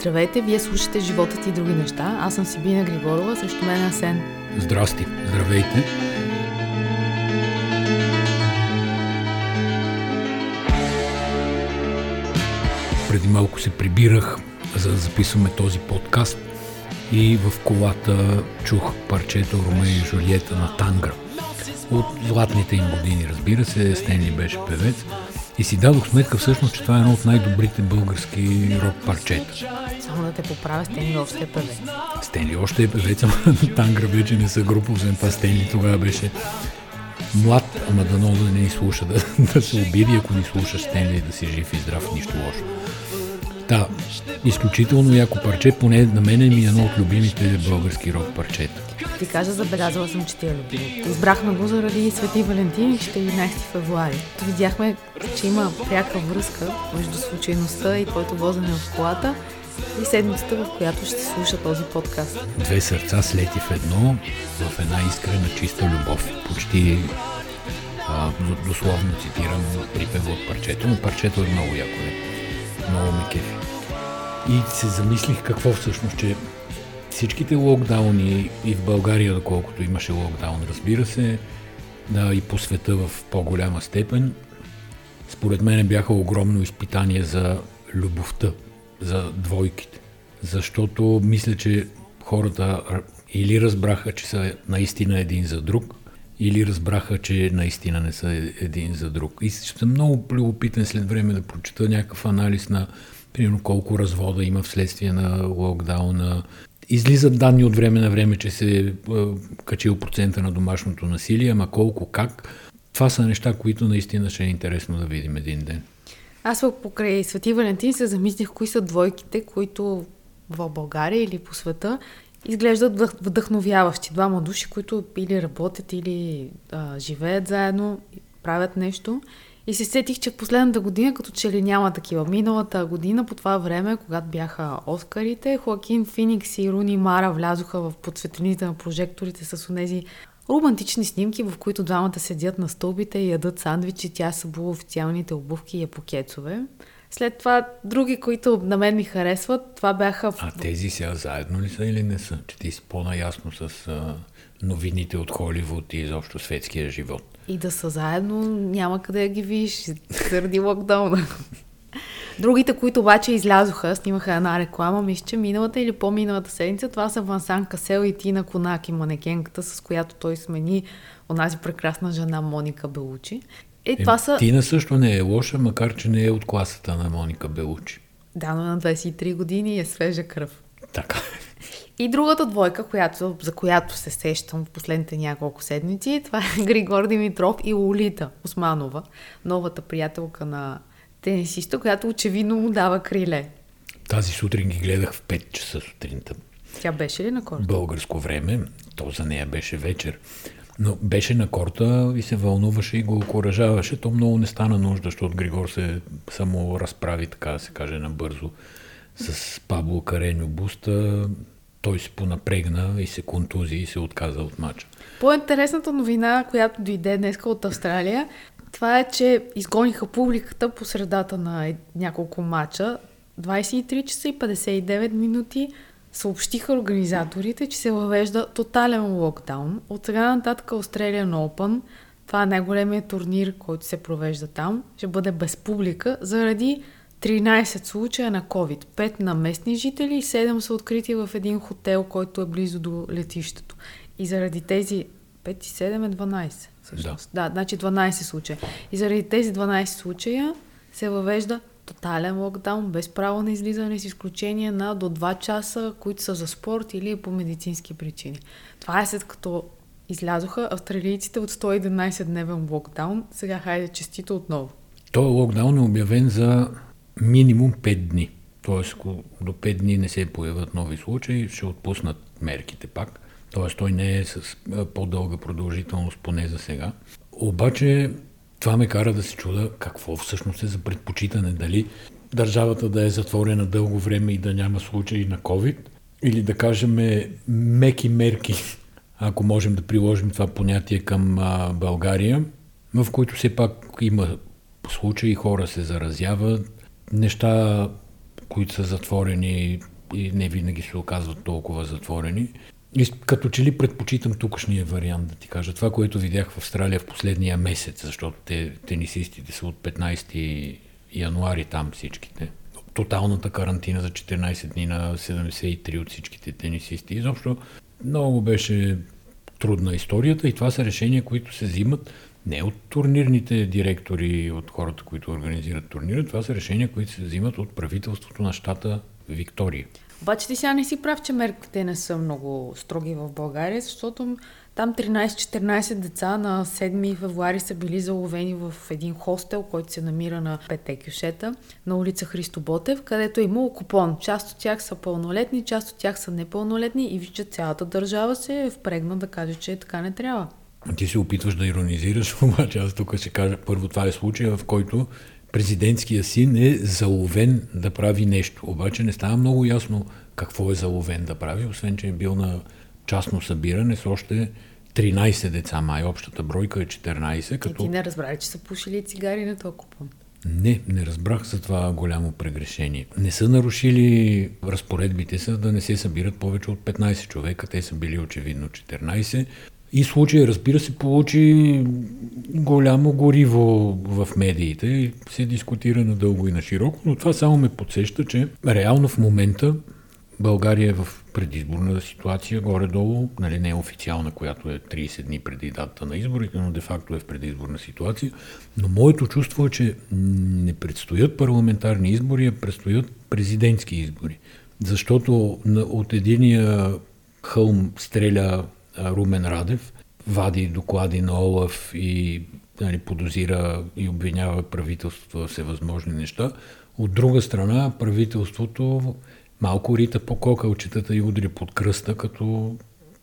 Здравейте, вие слушате Животът и други неща. Аз съм Сибина Григорова, срещу мен е Асен. Здрасти, здравейте. Преди малко се прибирах, за да записваме този подкаст и в колата чух парчето Ромео и Жулиета на Тангра. От златните им години, разбира се, Стенли беше певец. И си дадох сметка всъщност, че това е едно от най-добрите български рок парчета. Само да те поправя, Стенли още е певец. Стенли още е певец, ама Тангра вече не са групов, за това Стенли тогава беше млад, ама дано да не ни слуша, да се обиди, ако ни слушаш, Стенли, да си жив и здрав, нищо лошо. Да, изключително яко парче, поне на мен е ми едно от любимите български рок парчета. Ти кажа, забелязала съм, че ти е любим. Избрахме го заради Свети Валентин и 14 февруари. Видяхме, че има пряка връзка между случайността и твоето возене в колата и седмицата, в която ще слуша този подкаст. Две сърца слети в едно, в една искрена чиста любов. Почти дословно цитирам припева от парчето, но парчето е много яко. Много ме кефи. И се замислих какво всъщност, че всичките локдауни и в България, доколкото имаше локдаун, разбира се, да, и по света в по-голяма степен, според мен бяха огромно изпитание за любовта, за двойките. Защото мисля, че хората или разбраха, че са наистина един за друг, или разбраха, че наистина не са един за друг. И съм много любопитен след време да прочета някакъв анализ на примерно колко развода има вследствие на локдауна. Излизат данни от време на време, че се е качил процента на домашното насилие, ама колко, как. Това са неща, които наистина ще е интересно да видим един ден. Аз пък покрай Свети Валентин се замислих кои са двойките, които в България или по света изглеждат вдъхновяващи. Двама души, които или работят, или живеят заедно, правят нещо. И се сетих, че в последната година, като че ли няма такива. Миналата година, по това време, когато бяха Оскарите, Хоакин Феникс и Руни Мара влязоха в подсветлините на прожекторите с онези романтични снимки, в които двамата седят на стълбите и ядат сандвичи, тя събува официалните обувки и апокетсове. След това други, които на мен ми харесват, това бяха... А тези сега заедно ли са или не са? Че ти си по-наясно с новините от Холивуд и изобщо светския живот. И да са заедно, няма къде да ги видиш заради локдауна. Другите, които обаче излязоха, снимаха една реклама, мисля, че миналата или по-миналата седмица, това са Вансан Касел и Тина Кунак и манекенката, с която той смени онази прекрасна жена Моника Белучи. Тина също не е лоша, макар че не е от класата на Моника Белучи. Да, но на 23 години е свежа кръв. Така. И другата двойка, за която се сещам в последните няколко седмици, това е Григор Димитров и Лолита Османова, новата приятелка на тенисиста, която очевидно му дава криле. Тази сутрин ги гледах в 5 часа сутринта. Тя беше ли на корта? Българско време, то за нея беше вечер. Но беше на корта и се вълнуваше и го окуражаваше. То много не стана нужда, защото Григор се само разправи, така да се каже, набързо с Пабло Кареньо Буста. Той се понапрегна и се контузи и се отказа от мача. По-интересната новина, която дойде днеска от Австралия, това е, че изгониха публиката по средата на няколко мача. 23 часа и 59 минути съобщиха организаторите, че се въвежда тотален локдаун. От сега нататък Australian Open, това е най-големият турнир, който се провежда там, ще бъде без публика заради 13 случая на COVID. 5 на местни жители и 7 са открити в един хотел, който е близо до летището. И заради тези 5 и 7 е 12. Всъщност. Да, значи 12 случая. И заради тези 12 случая се въвежда тотален локдаун, без право на излизане, с изключение на до 2 часа, които са за спорт или по медицински причини. Това е след като излязоха австралийците от 111-дневен локдаун. Сега хайде честито отново. Той локдаун е обявен за минимум 5 дни. Тоест, ако до 5 дни не се появят нови случаи, ще отпуснат мерките пак. Тоест, той не е с по-дълга продължителност, поне за сега. Обаче, това ме кара да се чуда какво всъщност е за предпочитане. Дали държавата да е затворена дълго време и да няма случаи на COVID, или да кажем меки мерки, ако можем да приложим това понятие към България, в които все пак има случаи, хора се заразяват, неща които са затворени и не винаги се оказват толкова затворени. И като че ли предпочитам тукашния вариант, да ти кажа. Това, което видях в Австралия в последния месец, защото тенисистите са от 15 януари там всичките. Тоталната карантина за 14 дни на 73 от всичките тенисисти. Изобщо много беше трудна историята и това са решения, които се взимат не от турнирните директори, от хората, които организират турнира, това са решения, които се взимат от правителството на щата Виктория. Обаче ти сега не си прав, че мерките не са много строги в България, защото там 13-14 деца на 7 февруари са били заловени в един хостел, който се намира на 5 кюшета на улица Христо Ботев, където е имало купон. Част от тях са пълнолетни, част от тях са непълнолетни и вижда цялата държава се е впрегна да каже, че така не трябва. Ти се опитваш да иронизираш, обаче аз тук ще кажа, първо това е случая, в който президентския син е заловен да прави нещо. Обаче не става много ясно какво е заловен да прави, освен че е бил на частно събиране с още 13 деца, май общата бройка е 14. Като... И ти не разбрали, че са пушили цигари на този купон? Не, не разбрах за това голямо прегрешение. Не са нарушили разпоредбите са да не се събират повече от 15 човека, те са били очевидно 14. И случай, разбира се, получи голямо гориво в медиите и се дискутира надълго и на широко, но това само ме подсеща, че реално в момента България е в предизборна ситуация, горе-долу, нали не е официална, която е 30 дни преди датата на изборите, но де-факто е в предизборна ситуация. Но моето чувство е, че не предстоят парламентарни избори, а предстоят президентски избори. Защото от единия хълм стреля Румен Радев, вади доклади на Олаф и нали, подозира и обвинява правителството във всевъзможни неща. От друга страна, правителството малко рита по кокалчетата и удари под кръста, като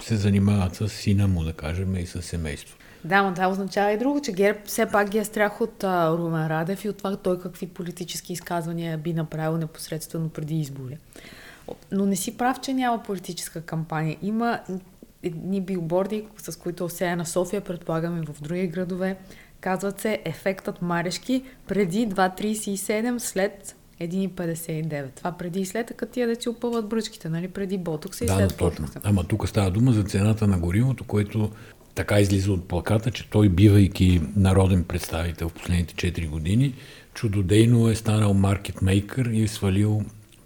се занимават с сина му, да кажем, и с семейството. Да, но това означава и друго, че ГЕРБ все пак ги е страх от Румен Радев и от това той какви политически изказвания би направил непосредствено преди избори. Но не си прав, че няма политическа кампания. Има едни билборди, с които осея на София, предполагаме в други градове. Казват се ефектът Маришки преди 2,37, след 1,59. Това преди и след, като тия да ти опъват бръчките, нали? Преди ботокса и след точно. Ботокса. Ама тук става дума за цената на горивото, което така излиза от плаката, че той, бивайки народен представител в последните 4 години, чудодейно е станал маркетмейкър и е свалил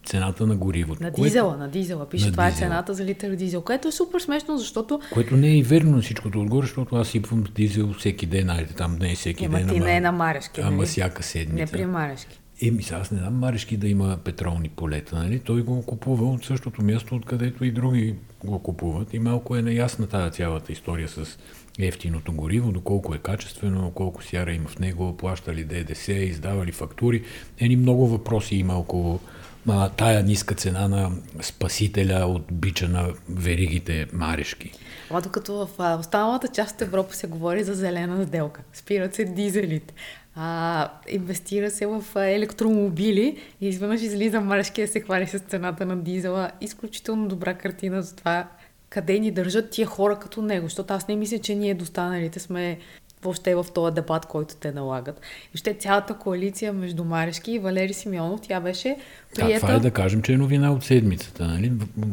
цената на горивото. На дизела, което... на дизела пише, това е цената за литър дизел, което е супер смешно, защото... Което не е и верно на всичкото отгоре, защото аз сипвам дизел всеки ден, айде там не е всеки ден. Ама ти не е на Маришки, ама всяка седмица. Не при Маришки. Еми сега аз не знам Маришки да има петролни полета, нали? Той го купува от същото място, откъдето и други го купуват и малко е неясна тази цялата история с ефтиното гориво, доколко е качествено, колко сяра има в него, плаща ли ДДС, издава ли фактури. Ени много въпроси има около тая ниска цена на спасителя от бича на веригите Маришки. А докато в останалата част от Европа се говори за зелена сделка, спират се дизелите, инвестира се в електромобили и изведнъж излиза Маришки да се хвали с цената на дизела. Изключително добра картина за това къде ни държат тия хора като него, защото аз не мисля, че ние достаналите сме въобще в този дебат, който те налагат. И ще цялата коалиция между Маришки и Валери Симеонов, тя беше приета... Това е да кажем, че е новина от седмицата. Нали?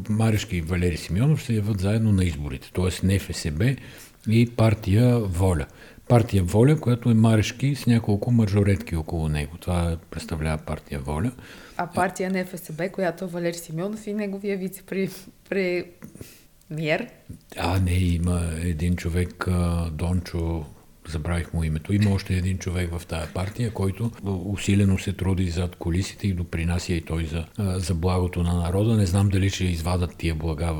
Маришки и Валери Симеонов ще яват заедно на изборите, т.е. НФСБ и партия Воля. Партия Воля, която е Маришки с няколко мажоретки около него. Това представлява партия Воля. А партия НФСБ, която е Валери Симеонов и неговия вице-премиер. Не, има един човек, Дончо... Забравих му името. Има още един човек в тая партия, който усилено се труди зад колисите и допринася и той за благото на народа. Не знам дали ще извадат тия блага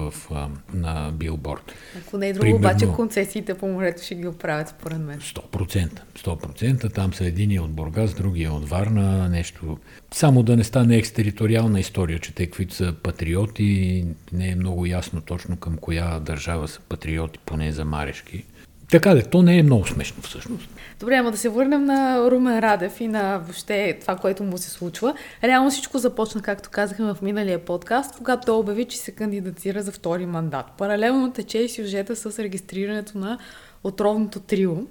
на билборд. Ако не е друго, примерно, обаче концесиите по морето ще ги оправят според мен. 100%. Там са единия от Бургас, другия от Варна, нещо. Само да не стане екстериториална история, че те каквито са патриоти, не е много ясно точно към коя държава са патриоти, поне за Маришки. Така де, то не е много смешно всъщност. Добре, ама да се върнем на Румен Радев и на въобще това, което му се случва. Реално всичко започна, както казахме в миналия подкаст, когато той обяви, че се кандидатира за втори мандат. Паралелно тече и сюжета с регистрирането на отровното трио,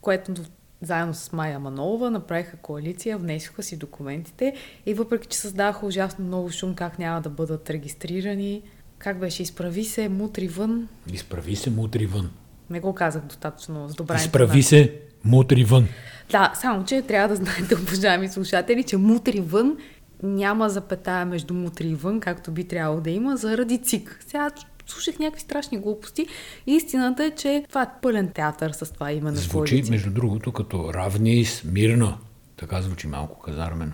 което заедно с Майя Манолова направиха коалиция, внесоха си документите и въпреки, че създаха ужасно много шум, как няма да бъдат регистрирани, как беше, изправи се, мутри вън. Изправи се, мутри вън. Не го казах достатъчно с добра интонация. Изправи се, мутри вън. Да, само че трябва да знаете, уважаеми слушатели, че мутри вън няма запетая между мутри и вън, както би трябвало да има, заради ЦИК. Сега слушах някакви страшни глупости. Истината е, че това е пълен театър с това име на коалиция. Звучи, между другото, като равни и смирно. Така звучи малко казармено.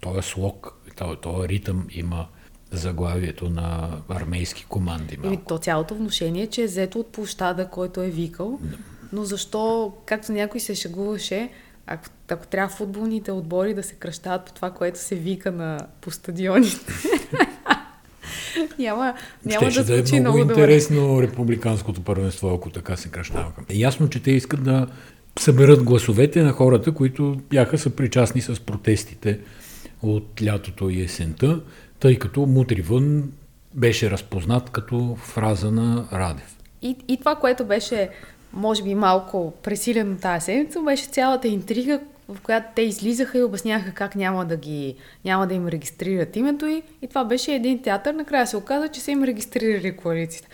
Този слог, този ритъм има заглавието на армейски команди. И то цялото внушение, че е взето от площада, който е викал. Но защо, както някой се шегуваше, ако трябва футболните отбори да се кръщават по това, което се вика по стадионите, няма да звучи е много интересно републиканското първенство, ако така се кръщава. Ясно, че те искат да съберат гласовете на хората, които бяха съпричастни с протестите от лятото и есента, тъй като мутри вън беше разпознат като фраза на Радев. И това, което беше може би малко пресилено тази седмица, беше цялата интрига, в която те излизаха и обясняха как няма да им регистрират името и това беше един театър. Накрая се оказа, че са им регистрирали коалицията.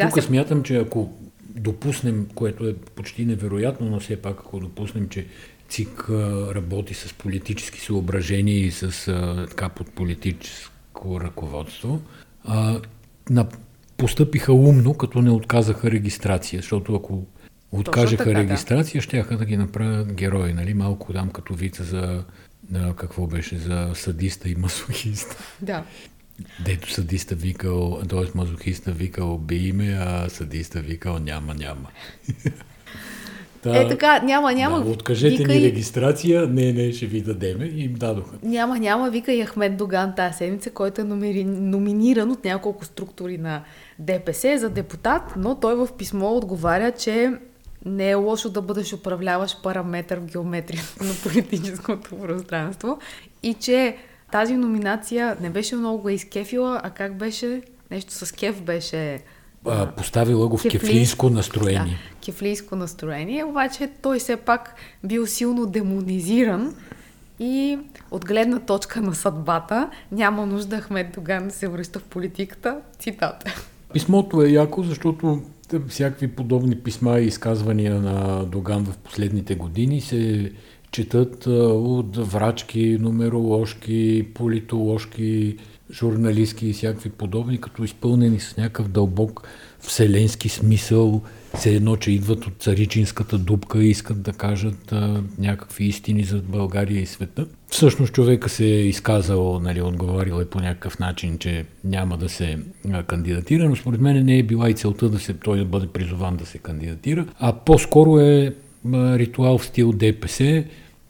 Тук смятам, че ако допуснем, което е почти невероятно, но все пак ако допуснем, че ЦИК работи с политически съображения и с така под политическо ръководство, постъпиха умно, като не отказаха регистрация, защото ако откажеха така, регистрация, щяха да ги направят герои, нали? Малко дам като вица какво беше, за садиста и мазохиста. Да. Дето садиста викал, т.е. мазохиста викал бей ме, а садиста викал няма. Така, няма. Да, откажете ни регистрация, не, ще ви дадеме и им дадоха. Няма, вика и Ахмед Доган тази седмица, който е номиниран от няколко структури на ДПС за депутат, но той в писмо отговаря, че не е лошо да бъдеш управляващ параметър в геометрията на политическото пространство и че тази номинация не беше много изкефила, а как беше? Нещо с кеф беше... Поставила го в кефлийско настроение. Да, кефлийско настроение, обаче той все пак бил силно демонизиран и от гледна точка на съдбата няма нужда Ахмед Доган да се връща в политиката. Цитата. Писмото е яко, защото всякакви подобни писма и изказвания на Доган в последните години се четат от врачки, нумероложки, политоложки, журналистки и всякакви подобни, като изпълнени с някакъв дълбок вселенски смисъл, все едно, че идват от царичинската дупка и искат да кажат някакви истини за България и света. Всъщност човека се е изказал, нали, отговорил е по някакъв начин, че няма да се кандидатира, но според мен не е била и целта той да бъде призован да се кандидатира, а по-скоро е ритуал в стил ДПС,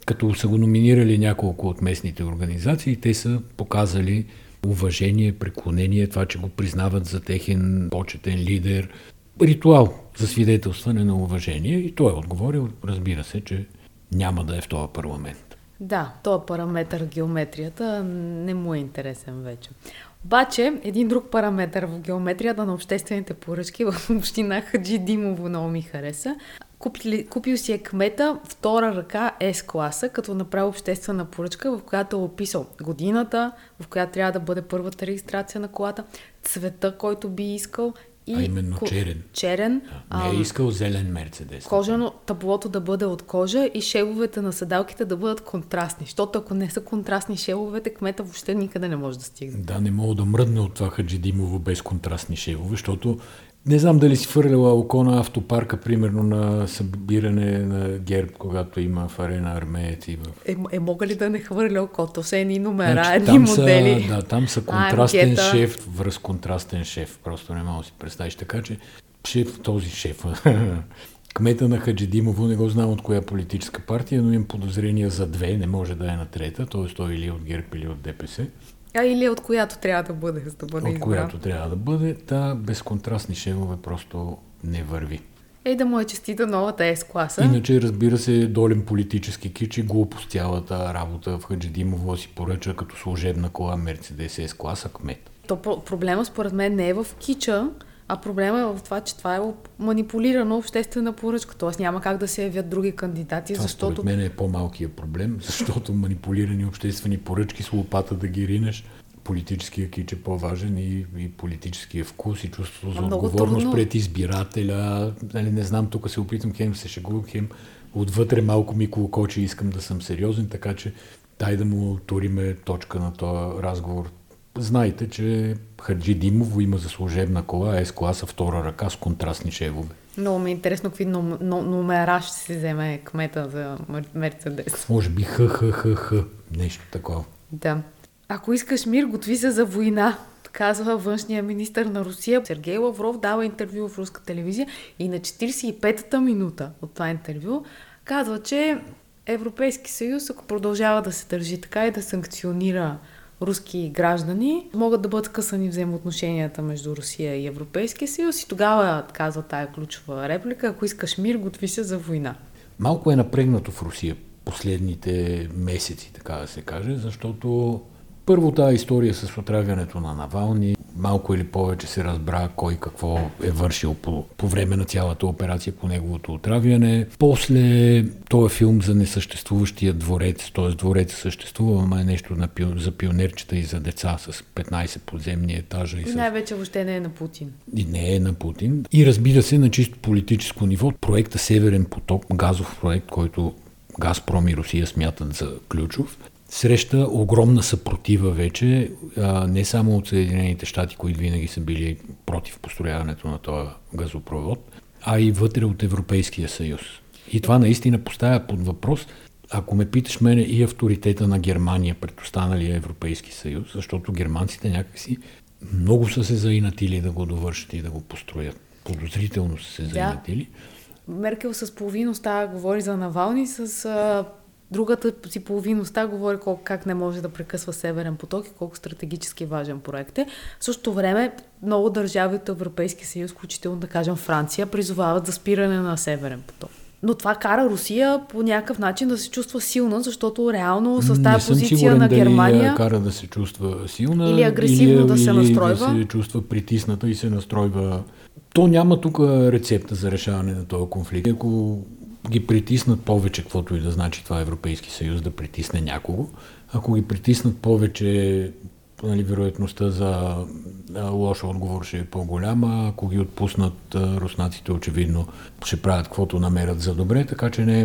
като са го номинирали няколко от местните организации, те са показали уважение, преклонение, това, че го признават за техен почетен лидер. Ритуал за свидетелстване на уважение и той е отговорил, разбира се, че няма да е в този парламент. Да, този параметър в геометрията не му е интересен вече. Обаче, един друг параметър в геометрията на обществените поръчки в община Хаджидимово много ми хареса. Купил си е кмета втора ръка S-класа, като направи обществена поръчка, в която е описал годината, в която трябва да бъде първата регистрация на колата, цвета, който би искал. И именно черен. Черен. Не е искал зелен мерцедес. Кожено таблото да бъде от кожа и шеловете на седалките да бъдат контрастни, защото ако не са контрастни шеловете, кмета въобще никъде не може да стигне. Да, не мога да мръдне от това Хаджидимово без контрастни шелове, защото не знам дали си фърляла око на автопарка, примерно на събиране на Герб, когато има в Арена Армеец и в... мога ли да не хвърля око? То са едни номера, значи, едни модели. Да, там са контрастен шеф, връзконтрастен шеф. Просто не мога да си представиш. Така че този шеф, кмета на Хаджидимово, не го знам от коя политическа партия, но имам подозрения за две, не може да е на трета, т.е. той или от Герб, или от ДПС. Или от която трябва да бъде, за да бъде избран. От която трябва да бъде, без контрастни шевове просто не върви. Да му е честита новата S-класа. Иначе, разбира се, долен политически кич и глупост цялата работа в Хаджидимово си поръча като служебна кола Мерцедес S-класа кмет. Проблема според мен не е в кича, А проблема е в това, че това е манипулирана обществена поръчка. Тоест няма как да се явят други кандидати, това, защото... Това според мен е по-малкият проблем, защото манипулирани обществени поръчки с лопата да ги ринеш, политическия кич е по-важен и политическия вкус и чувството за отговорност трудно пред избирателя. Нали, не знам, тук се опитам, хем се шегувам, хем отвътре малко ми колокоче, искам да съм сериозен, така че дай да му туриме точка на този разговор. Знаете, че Хаджидимово има за служебна кола С-класа втора ръка с контрастни шевове. Много ми е интересно какви номера ще си вземе кмета за Мерцедес. Може би нещо такова. Да. Ако искаш мир, готви се за война, казва външния министър на Русия. Сергей Лавров дава интервю в руска телевизия и на 45-та минута от това интервю казва, че Европейски съюз, ако продължава да се държи така и да санкционира руски граждани, могат да бъдат скъсани взаимоотношенията между Русия и Европейския съюз. И тогава казва тая ключова реплика: ако искаш мир, готви се за война. Малко е напрегнато в Русия последните месеци, така да се каже, защото първо тази история с отравянето на Навални, малко или повече се разбра кой какво е вършил по време на цялата операция по неговото отравяне. После този филм за несъществуващия дворец, т.е. дворец съществува, ама е нещо за пионерчета и за деца с 15 подземни етажа. И най-вече въобще не е на Путин. И не е на Путин. И разбира се, на чисто политическо ниво, проекта Северен поток, газов проект, който Газпром и Русия смятат за ключов, среща огромна съпротива вече, не само от Съединените щати, които винаги са били против построяването на този газопровод, а и вътре от Европейския съюз. И това наистина поставя под въпрос, ако ме питаш мене, и авторитета на Германия пред останалия Европейски съюз, защото германците някакси много са се заинатили да го довършат и да го построят. Подозрително са се заинатили. Да. Меркел с половин уста говори за Навални, с другата си половиността говори как не може да прекъсва Северен поток и колко стратегически важен проект е. В същото време много държави от Европейския съюз, включително да кажем Франция, призовават за спиране на Северен поток. Но това кара Русия по някакъв начин да се чувства силна, защото реално с тази позиция на Германия... Не съм сигурен дали кара да се чувства силна или агресивно да се настройва. Или да се чувства притисната и се настройва. То няма тук рецепта за решаване на този конфликт. Ако ги притиснат повече, каквото и да значи това Европейски съюз да притисне някого. Ако ги притиснат повече, нали, вероятността за лош отговор ще е по-голяма. Ако ги отпуснат, руснаците очевидно ще правят каквото намерят за добре, така че не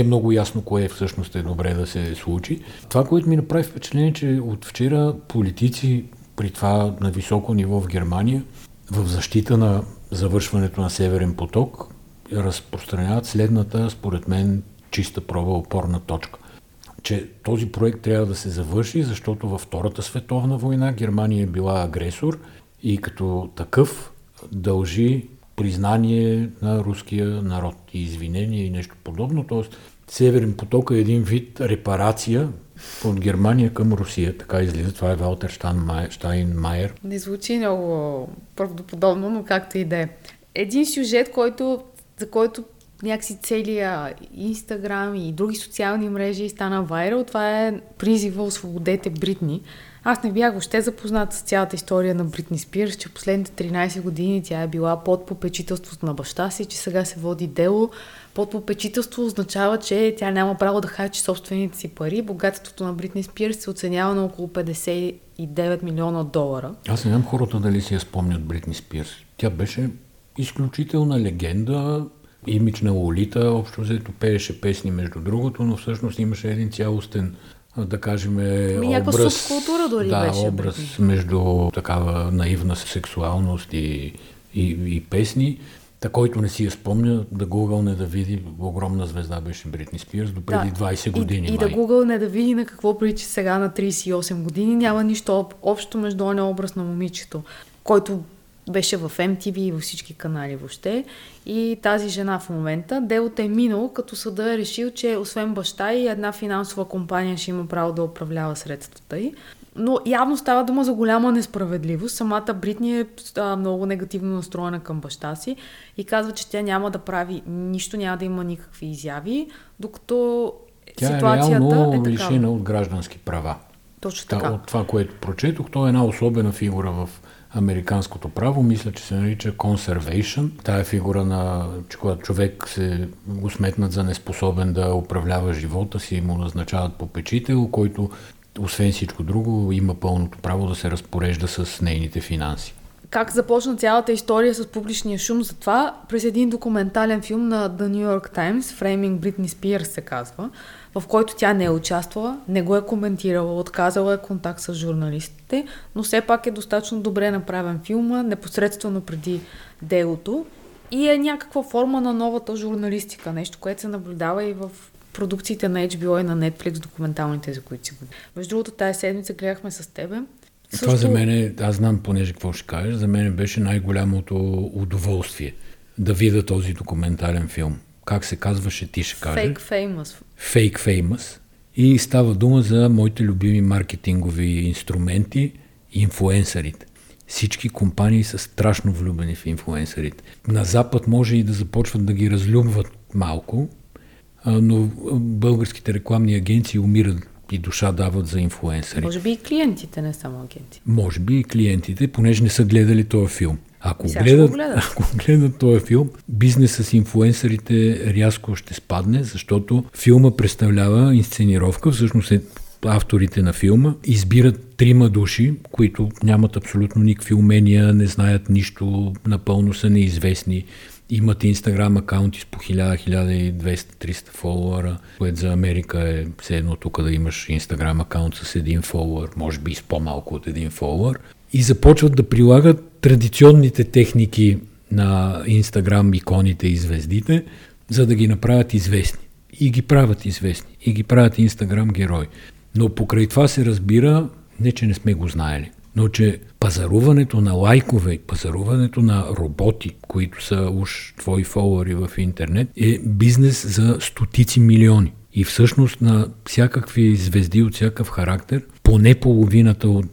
е много ясно кое всъщност е добре да се случи. Това, което ми направи впечатление, че от вчера политици, при това на високо ниво в Германия, в защита на завършването на Северен поток, разпространяват следната, според мен, чиста проба опорна точка. Че този проект трябва да се завърши, защото във Втората световна война Германия е била агресор и като такъв дължи признание на руския народ и извинение и нещо подобно. Тоест, Северен поток е един вид репарация от Германия към Русия. Така излиза. Това е Валтер Штайнмайер. Не звучи много правдоподобно, но както и да е. Един сюжет, за който някакси целия Инстаграм и други социални мрежи стана вайрал, това е призива "Освободете Бритни". Аз не бях въобще запозната с цялата история на Бритни Спирс, че последните 13 години тя е била под попечителството на баща си, че сега се води дело. Под попечителство означава, че тя няма право да харчи собствените си пари. Богатството на Бритни Спирс се оценява на около $59 милиона. Аз не знам хората дали си я спомнят Бритни Спирс. Тя беше изключителна легенда, имидж на Лолита, общо взето пееше песни между другото, но всъщност имаше един цялостен, да кажем, образ, субкултура дори беше, образ между такава наивна сексуалност и песни. Та който не си я спомня, да гугълне да види, огромна звезда беше Бритни Спирс допреди 20 години. И да гугълне да види на какво прилича сега на 38 години, няма нищо общо между оня образ на момичето, който беше в MTV и във всички канали въобще. И тази жена в момента, делото е минало, като съда е решил, че освен баща и една финансова компания ще има право да управлява средствата й. Но явно става дума за голяма несправедливост. Самата Бритни е много негативно настроена към баща си и казва, че тя няма да прави нищо, няма да има никакви изяви, докато тя ситуацията е реално лишена от граждански права. Точно така. От това, което прочетох, то е една особена фигура в американското право, мисля, че се нарича conservation. Тая фигура на когато човек се го сметнат за неспособен да управлява живота си, му назначават попечител, който освен всичко друго има пълното право да се разпорежда с нейните финанси. Как започна цялата история с публичния шум за това? През един документален филм на The New York Times, Framing Britney Spears се казва, в който тя не е участвала, не го е коментирала, отказала е контакт с журналистите, но все пак е достатъчно добре направен филма, непосредствено преди делото, и е някаква форма на новата журналистика, нещо, което се наблюдава и в продукциите на HBO и на Netflix, документалните, за които си говорим. Между другото, тая седмица гледахме с тебе. Това също... за мен, аз знам понеже какво ще кажеш, за мен беше най-голямото удоволствие да видя този документален филм. Как се казваше, ти ще кажеш? Fake Famous. Fake Famous. И става дума за моите любими маркетингови инструменти – инфлуенсърите. Всички компании са страшно влюбени в инфлуенсърите. На Запад може и да започват да ги разлюбват малко, но българските рекламни агенции умират и душа дават за инфлуенсъри. Може би и клиентите, не само агенти. Може би и клиентите, понеже не са гледали този филм. Ако гледат този филм, бизнесът с инфлуенсърите рязко ще спадне, защото филма представлява инсценировка. Всъщност авторите на филма избират трима души, които нямат абсолютно никакви умения, не знаят нищо, напълно са неизвестни. Имат Инстаграм акаунти с по 1000, 1200-300 фолуара, което за Америка е все едно тук да имаш Инстаграм акаунт с един фолуар, може би с по-малко от един фолуар. И започват да прилагат традиционните техники на Инстаграм, иконите и звездите, за да ги направят известни. И ги правят известни. И ги правят Инстаграм герой. Но покрай това се разбира, не че не сме го знаели, но че пазаруването на лайкове, пазаруването на роботи, които са уж твои фолуари в интернет, е бизнес за стотици милиони. И всъщност на всякакви звезди от всякакъв характер, поне половината от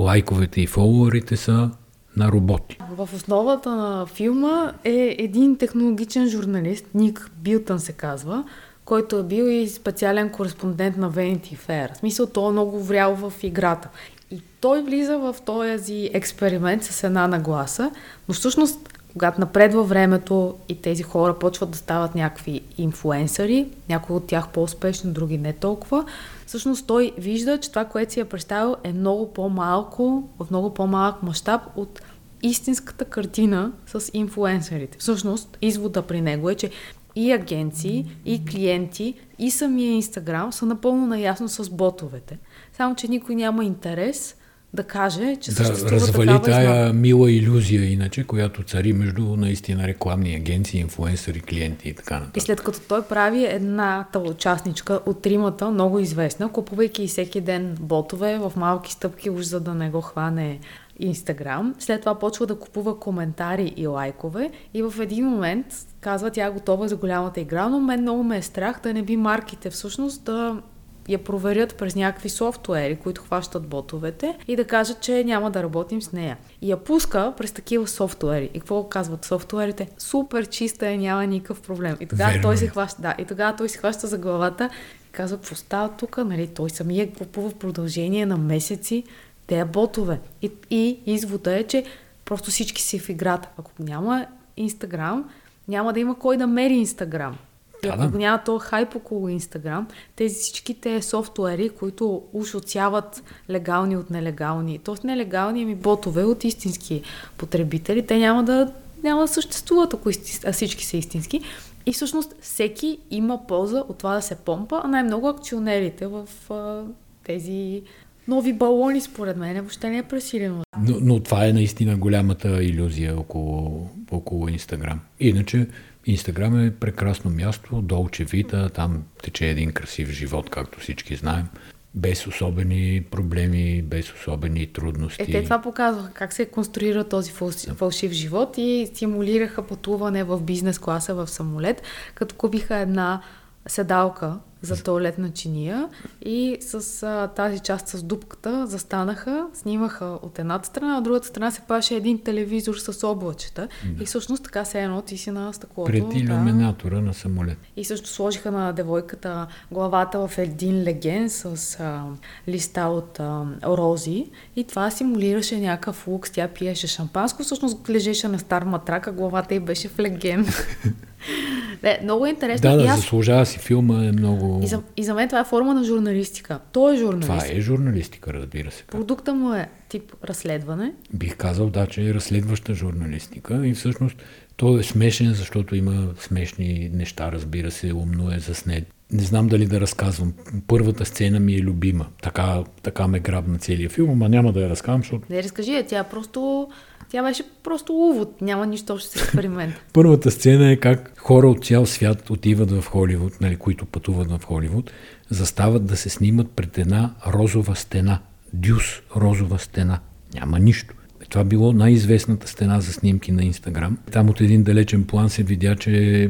лайковете и фолуарите са на роботи. В основата на филма е един технологичен журналист, Ник Билтън се казва, който е бил и специален кореспондент на Vanity Fair. В смисъл, той е много врял в играта. И той влиза в този експеримент с една нагласа, но всъщност, когато напредва времето и тези хора почват да стават някакви инфлуенсъри, някои от тях по-успешни, други не толкова, всъщност той вижда, че това, което си е представил, е много по-малко, в много по-малък мащаб от истинската картина с инфлуенсърите. Всъщност, извода при него е, че и агенции, и клиенти, и самия Инстаграм са напълно наясно с ботовете. Само че никой няма интерес да каже, че съществува такава измама. Да, развали тая мила иллюзия иначе, която цари между наистина рекламни агенции, инфлуенсъри, клиенти и така нататък. И след като той прави едната участничка от тримата, много известна, купувайки всеки ден ботове в малки стъпки, уж за да не го хване Инстаграм. След това почва да купува коментари и лайкове и в един момент казва, тя е готова за голямата игра, но мен много ме е страх да не би марките всъщност да я проверят през някакви софтуери, които хващат ботовете и да кажат, че няма да работим с нея. И я пуска през такива софтуери. И какво казват софтуерите? Супер чиста е, няма никакъв проблем. И тогава той се хваща, за главата и казва, какво става тук? Нали? Той самия купува в продължение на месеци тея ботове. И извода е, че просто всички си в играта. Ако няма Инстаграм, няма да има кой да мери Инстаграм. И ако няма този хайп около Инстаграм, тези всичките софтуери, които уж отсяват легални от нелегални, т.е. нелегални ботове от истински потребители, те няма да съществуват, ако всички са истински. И всъщност всеки има полза от това да се помпа, а най-много акционерите в тези нови балони, според мен, въобще не е пресилено. Но това е наистина голямата иллюзия около Инстаграм. Иначе Инстаграм е прекрасно място, Долче Вита, там тече един красив живот, както всички знаем. Без особени проблеми, без особени трудности. Те това показваха как се конструира този фалшив живот и стимулираха пътуване в бизнес класа в самолет, като купиха една седалка за тоалетна чиния и с тази част с дупката застанаха, снимаха от едната страна, от другата страна се паше един телевизор с облачета и всъщност така се едно ти си на стъклото. Пред иллюминатора на самолет. И също сложиха на девойката главата в един леген с листа от рози и това симулираше някакъв лукс. Тя пиеше шампанско, всъщност лежеше на стар матрака, главата й беше в леген. Не, много е интересно. Да, заслужава си филма е много... И за мен това е форма на журналистика. Той е журналистика. Това е журналистика, разбира се. Продукта му е тип разследване. Бих казал, да, че е разследваща журналистика и всъщност той е смешен, защото има смешни неща, разбира се, умно е заснет. Не знам дали да разказвам. Първата сцена ми е любима. Така ме грабна целия филм, а няма да я разказвам, защото... Не, разкажи, тя беше просто увод, няма нищо общо с експеримент. Първата сцена е как хора от цял свят отиват в Холивуд, които пътуват в Холивуд, застават да се снимат пред една розова стена. Дюс розова стена. Няма нищо. Това било най-известната стена за снимки на Инстаграм. Там от един далечен план се видя, че е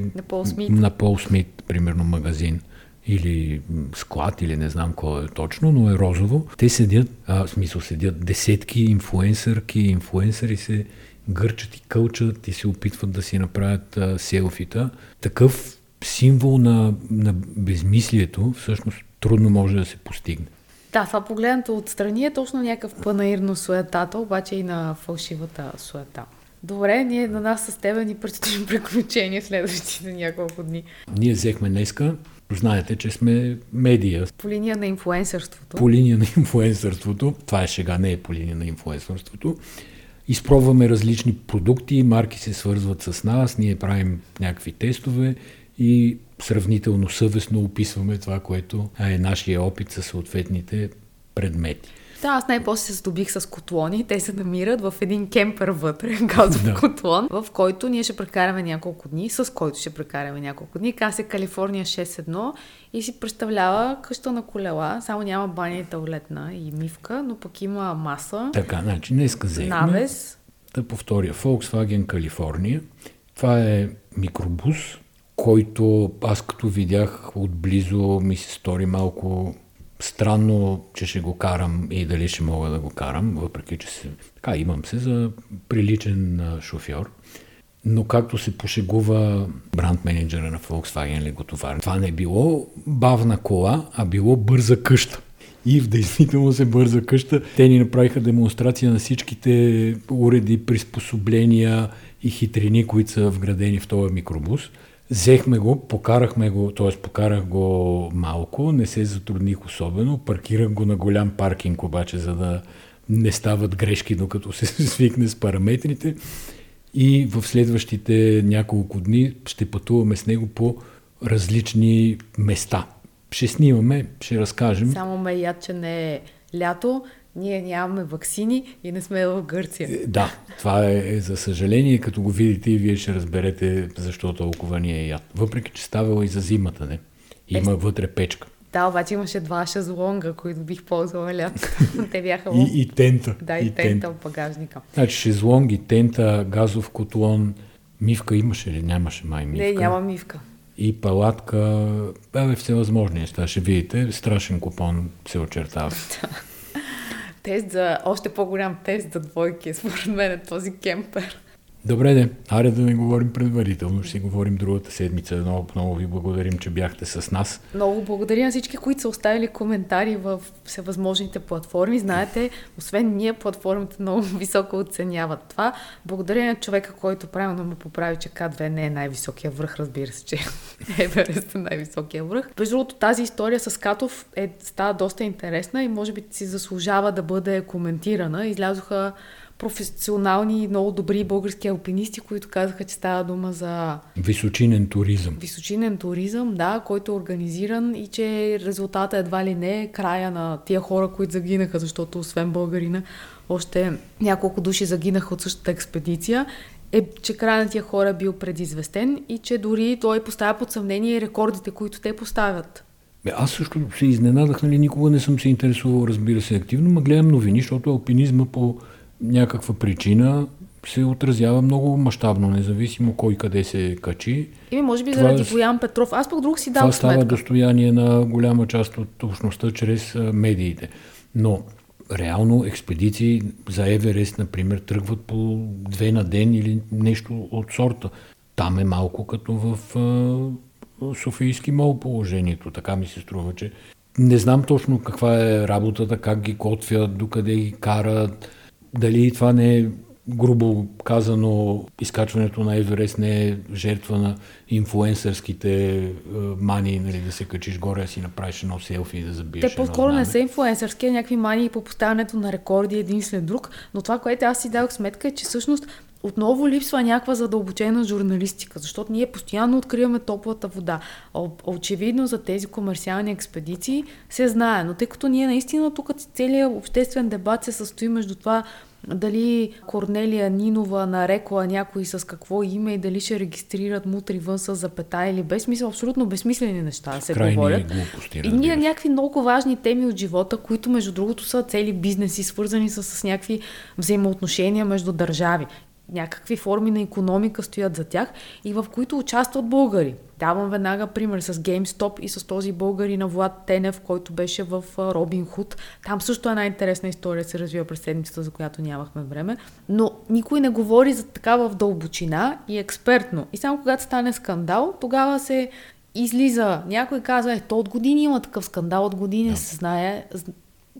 на Пол Смит, примерно магазин. Или склад, или не знам кой е точно, но е розово. Те седят десетки инфлуенсърки, инфлуенсъри се гърчат и кълчат и се опитват да си направят селфита. Такъв символ на безмислието всъщност трудно може да се постигне. Да, това погледнато отстрани е точно някакъв панаир на суетата, обаче и на фалшивата суета. Добре, ние на нас с тебе ни предстоим приключение в следващите няколко дни. Ние взехме днеска. Знаете, че сме медия. По линия на инфлуенсърството. По линия на инфлуенсърството. Това е шега, не е по линия на инфлуенсърството. Изпробваме различни продукти, марки се свързват с нас, ние правим някакви тестове и сравнително съвестно описваме това, което е нашия опит със съответните предмети. Да, аз най-после се здобих с котлони. Те се намират в един кемпер вътре, газов котлон, в който ние ще прекараме няколко дни, Каза Калифорния 6.1 и си представлява къща на колела, само няма баня и тоалетна и мивка, но пък има маса. Така, значи днес казахме. Навес. Да повторя, Volkswagen Калифорния. Това е микробус, който аз като видях отблизо ми се стори малко... Странно, че ще го карам и дали ще мога да го карам, въпреки че имам се за приличен шофьор. Но както се пошегува бранд менеджера на Volkswagen леготовар, това не било бавна кола, а било бърза къща. И в действително се бърза къща. Те ни направиха демонстрация на всичките уреди, приспособления и хитрини, които са вградени в този микробус. Взехме го, покарах го малко, не се затрудних особено, паркирах го на голям паркинг обаче, за да не стават грешки, докато се свикне с параметрите и в следващите няколко дни ще пътуваме с него по различни места. Ще снимаме, ще разкажем. Само ме яд, че не е лято. Ние нямаме ваксини и не сме в Гърция. Да, това е за съжаление. Като го видите и вие ще разберете защо толкова ни е яд. Въпреки, че ставало и за зимата, не? Има вътре печка. Да, обаче имаше два шезлонга, които бих ползвала лято. Те бяха... И тента. Да, и тента в багажника. Значи шезлонги, тента, газов котлон. Мивка имаше ли? Нямаше май мивка. Не, няма мивка. И палатка. Всевъзможни неща. Ще видите, страшен купон се очертава. Тест за още по-голям тест за двойки, според мен, този кемпер. Добре, аре да не говорим предварително, ще си говорим другата седмица. Много ви благодарим, че бяхте с нас. Много благодаря на всички, които са оставили коментари в всевъзможните платформи. Знаете, освен ние, платформите много високо оценяват това. Благодаря на човека, който правилно ме поправи, че К2 не е най-високия връх, разбира се, че Еверест е най-високия връх. Между другото, тази история с Катов става доста интересна и може би си заслужава да бъде коментирана. Излязоха професионални и много добри български алпинисти, които казаха, че става дума за... Височинен туризъм. Височинен туризъм, да, който е организиран и че резултата едва ли не е края на тия хора, които загинаха, защото освен българина, още няколко души загинаха от същата експедиция, е, че края на тия хора е бил предизвестен и че дори той поставя под съмнение рекордите, които те поставят. Аз също се изненадах, никога не съм се интересувал, разбира се, активно, но гледам новини, защото алпинизма по някаква причина се отразява много мащабно, независимо кой къде се качи. И може би заради Боян Петров. Аз пък друг си дам сметка. Това става достояние на голяма част от общността чрез медиите. Но реално експедиции за Еверест, например, тръгват по 2 на ден или нещо от сорта. Там е малко като в Софийски мол положението. Така ми се струва, че не знам точно каква е работата, как ги котвят, докъде ги карат. Дали това не е, грубо казано, изкачването на Еверест не е жертва на инфлуенсърските мании, нали, да се качиш горе, да си направиш едно селфи и да забиеш. Те по-скоро не са инфлуенсърски, някакви мании по поставянето на рекорди един след друг, но това, което аз си дадох сметка, е, че всъщност отново липсва някаква задълбочена журналистика, защото ние постоянно откриваме топлата вода. Очевидно за тези комерциални експедиции се знае, но тъй като ние наистина тук целият обществен дебат се състои между това дали Корнелия Нинова нарекла някой с какво име и дали ще регистрират мутри вън с запета или без смисъл, абсолютно безсмислени неща се говорят. И ние някакви много важни теми от живота, които между другото са цели бизнеси, свързани с някакви взаимоотношения между държави. Някакви форми на икономика стоят за тях и в които участват българи. Давам веднага пример с GameStop и с този българи на Влад Тенев, който беше в Robinhood. Там също една интересна история се развива през седмицата, за която нямахме време. Но никой не говори за такава в дълбочина и експертно. И само когато стане скандал, тогава се излиза. Някой казва, то от години има такъв скандал, от години се знае...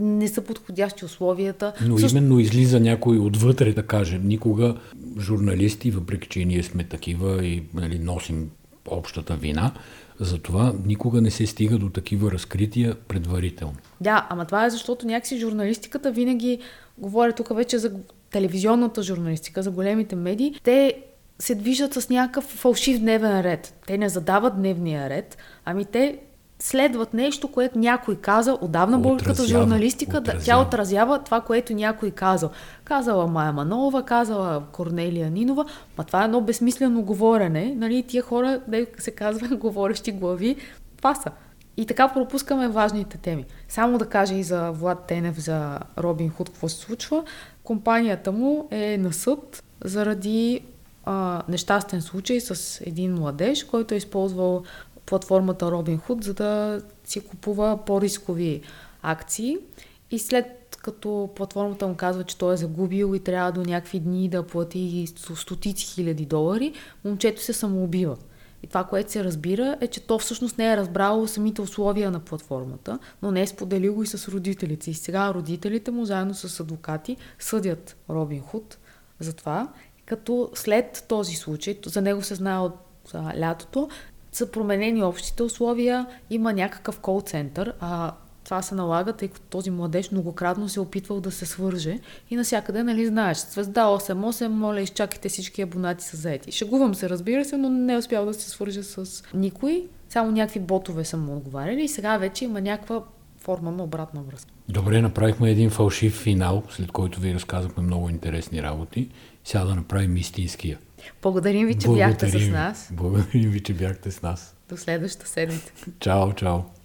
Не са подходящи условията. Но именно излиза някой отвътре, да кажем. Никога журналисти, въпреки че ние сме такива и носим общата вина, затова никога не се стига до такива разкрития предварително. Да, ама това е защото някакси журналистиката винаги, говоря тук вече за телевизионната журналистика, за големите медии, те се движат с някакъв фалшив дневен ред. Те не задават дневния ред, ами те следват нещо, което някой казал. Отдавна българската журналистика, тя отразява това, което някой казал. Казала Майя Манолова, казала Корнелия Нинова, ма това е едно безсмислено говорене. Нали, тия хора, да се казва, говорещи глави, това са. И така пропускаме важните теми. Само да кажа и за Влад Тенев, за Robinhood, какво се случва. Компанията му е на съд заради нещастен случай с един младеж, който е използвал платформата Robinhood, за да си купува по-рискови акции и след като платформата му казва, че той е загубил и трябва до някакви дни да плати $100,000, момчето се самоубива. И това, което се разбира, е, че то всъщност не е разбрало самите условия на платформата, но не е споделило и с родителите. И сега родителите му заедно с адвокати съдят Robinhood за това, като след този случай, за него се знае от лятото, са променени общите условия, има някакъв кол-център, а това се налага, тъй като този младеж многократно се опитвал да се свърже и навсякъде, нали знаеш, звезда 88, моля, изчакайте, всички абонати са заети. Шегувам се, разбира се, но не успял да се свържа с никой, само някакви ботове са му отговаряли и сега вече има някаква форма на обратна връзка. Добре, направихме един фалшив финал, след който ви разказахме много интересни работи. Сега да направим истинския. Благодарим ви, че бяхте с нас. Благодарим ви, че бяхте с нас. До следващата седмица. Чао, чао.